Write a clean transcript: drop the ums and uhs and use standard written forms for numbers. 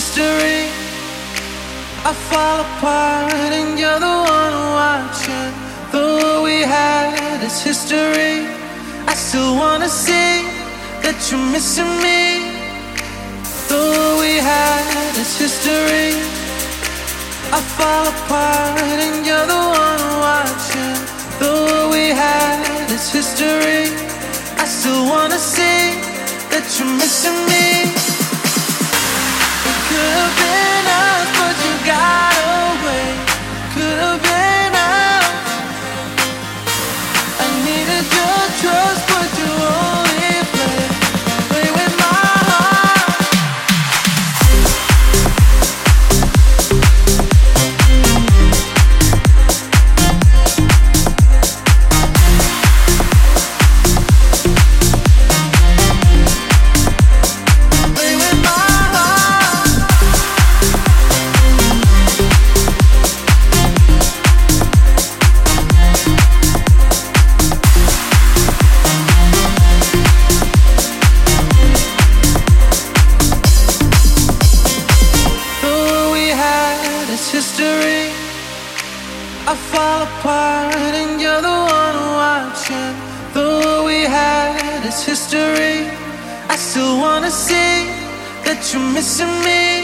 mystery. I fall apart and you're the one watching. Though we had is history, I still wanna see that you're missing me. Though we had is history, I fall apart and you're the one watching. Though we had is history, I still wanna see that you're missing me. It could have been us, but you got away. Could have been us. I needed your trust, but you only played. History, I still wanna see that you're missing me.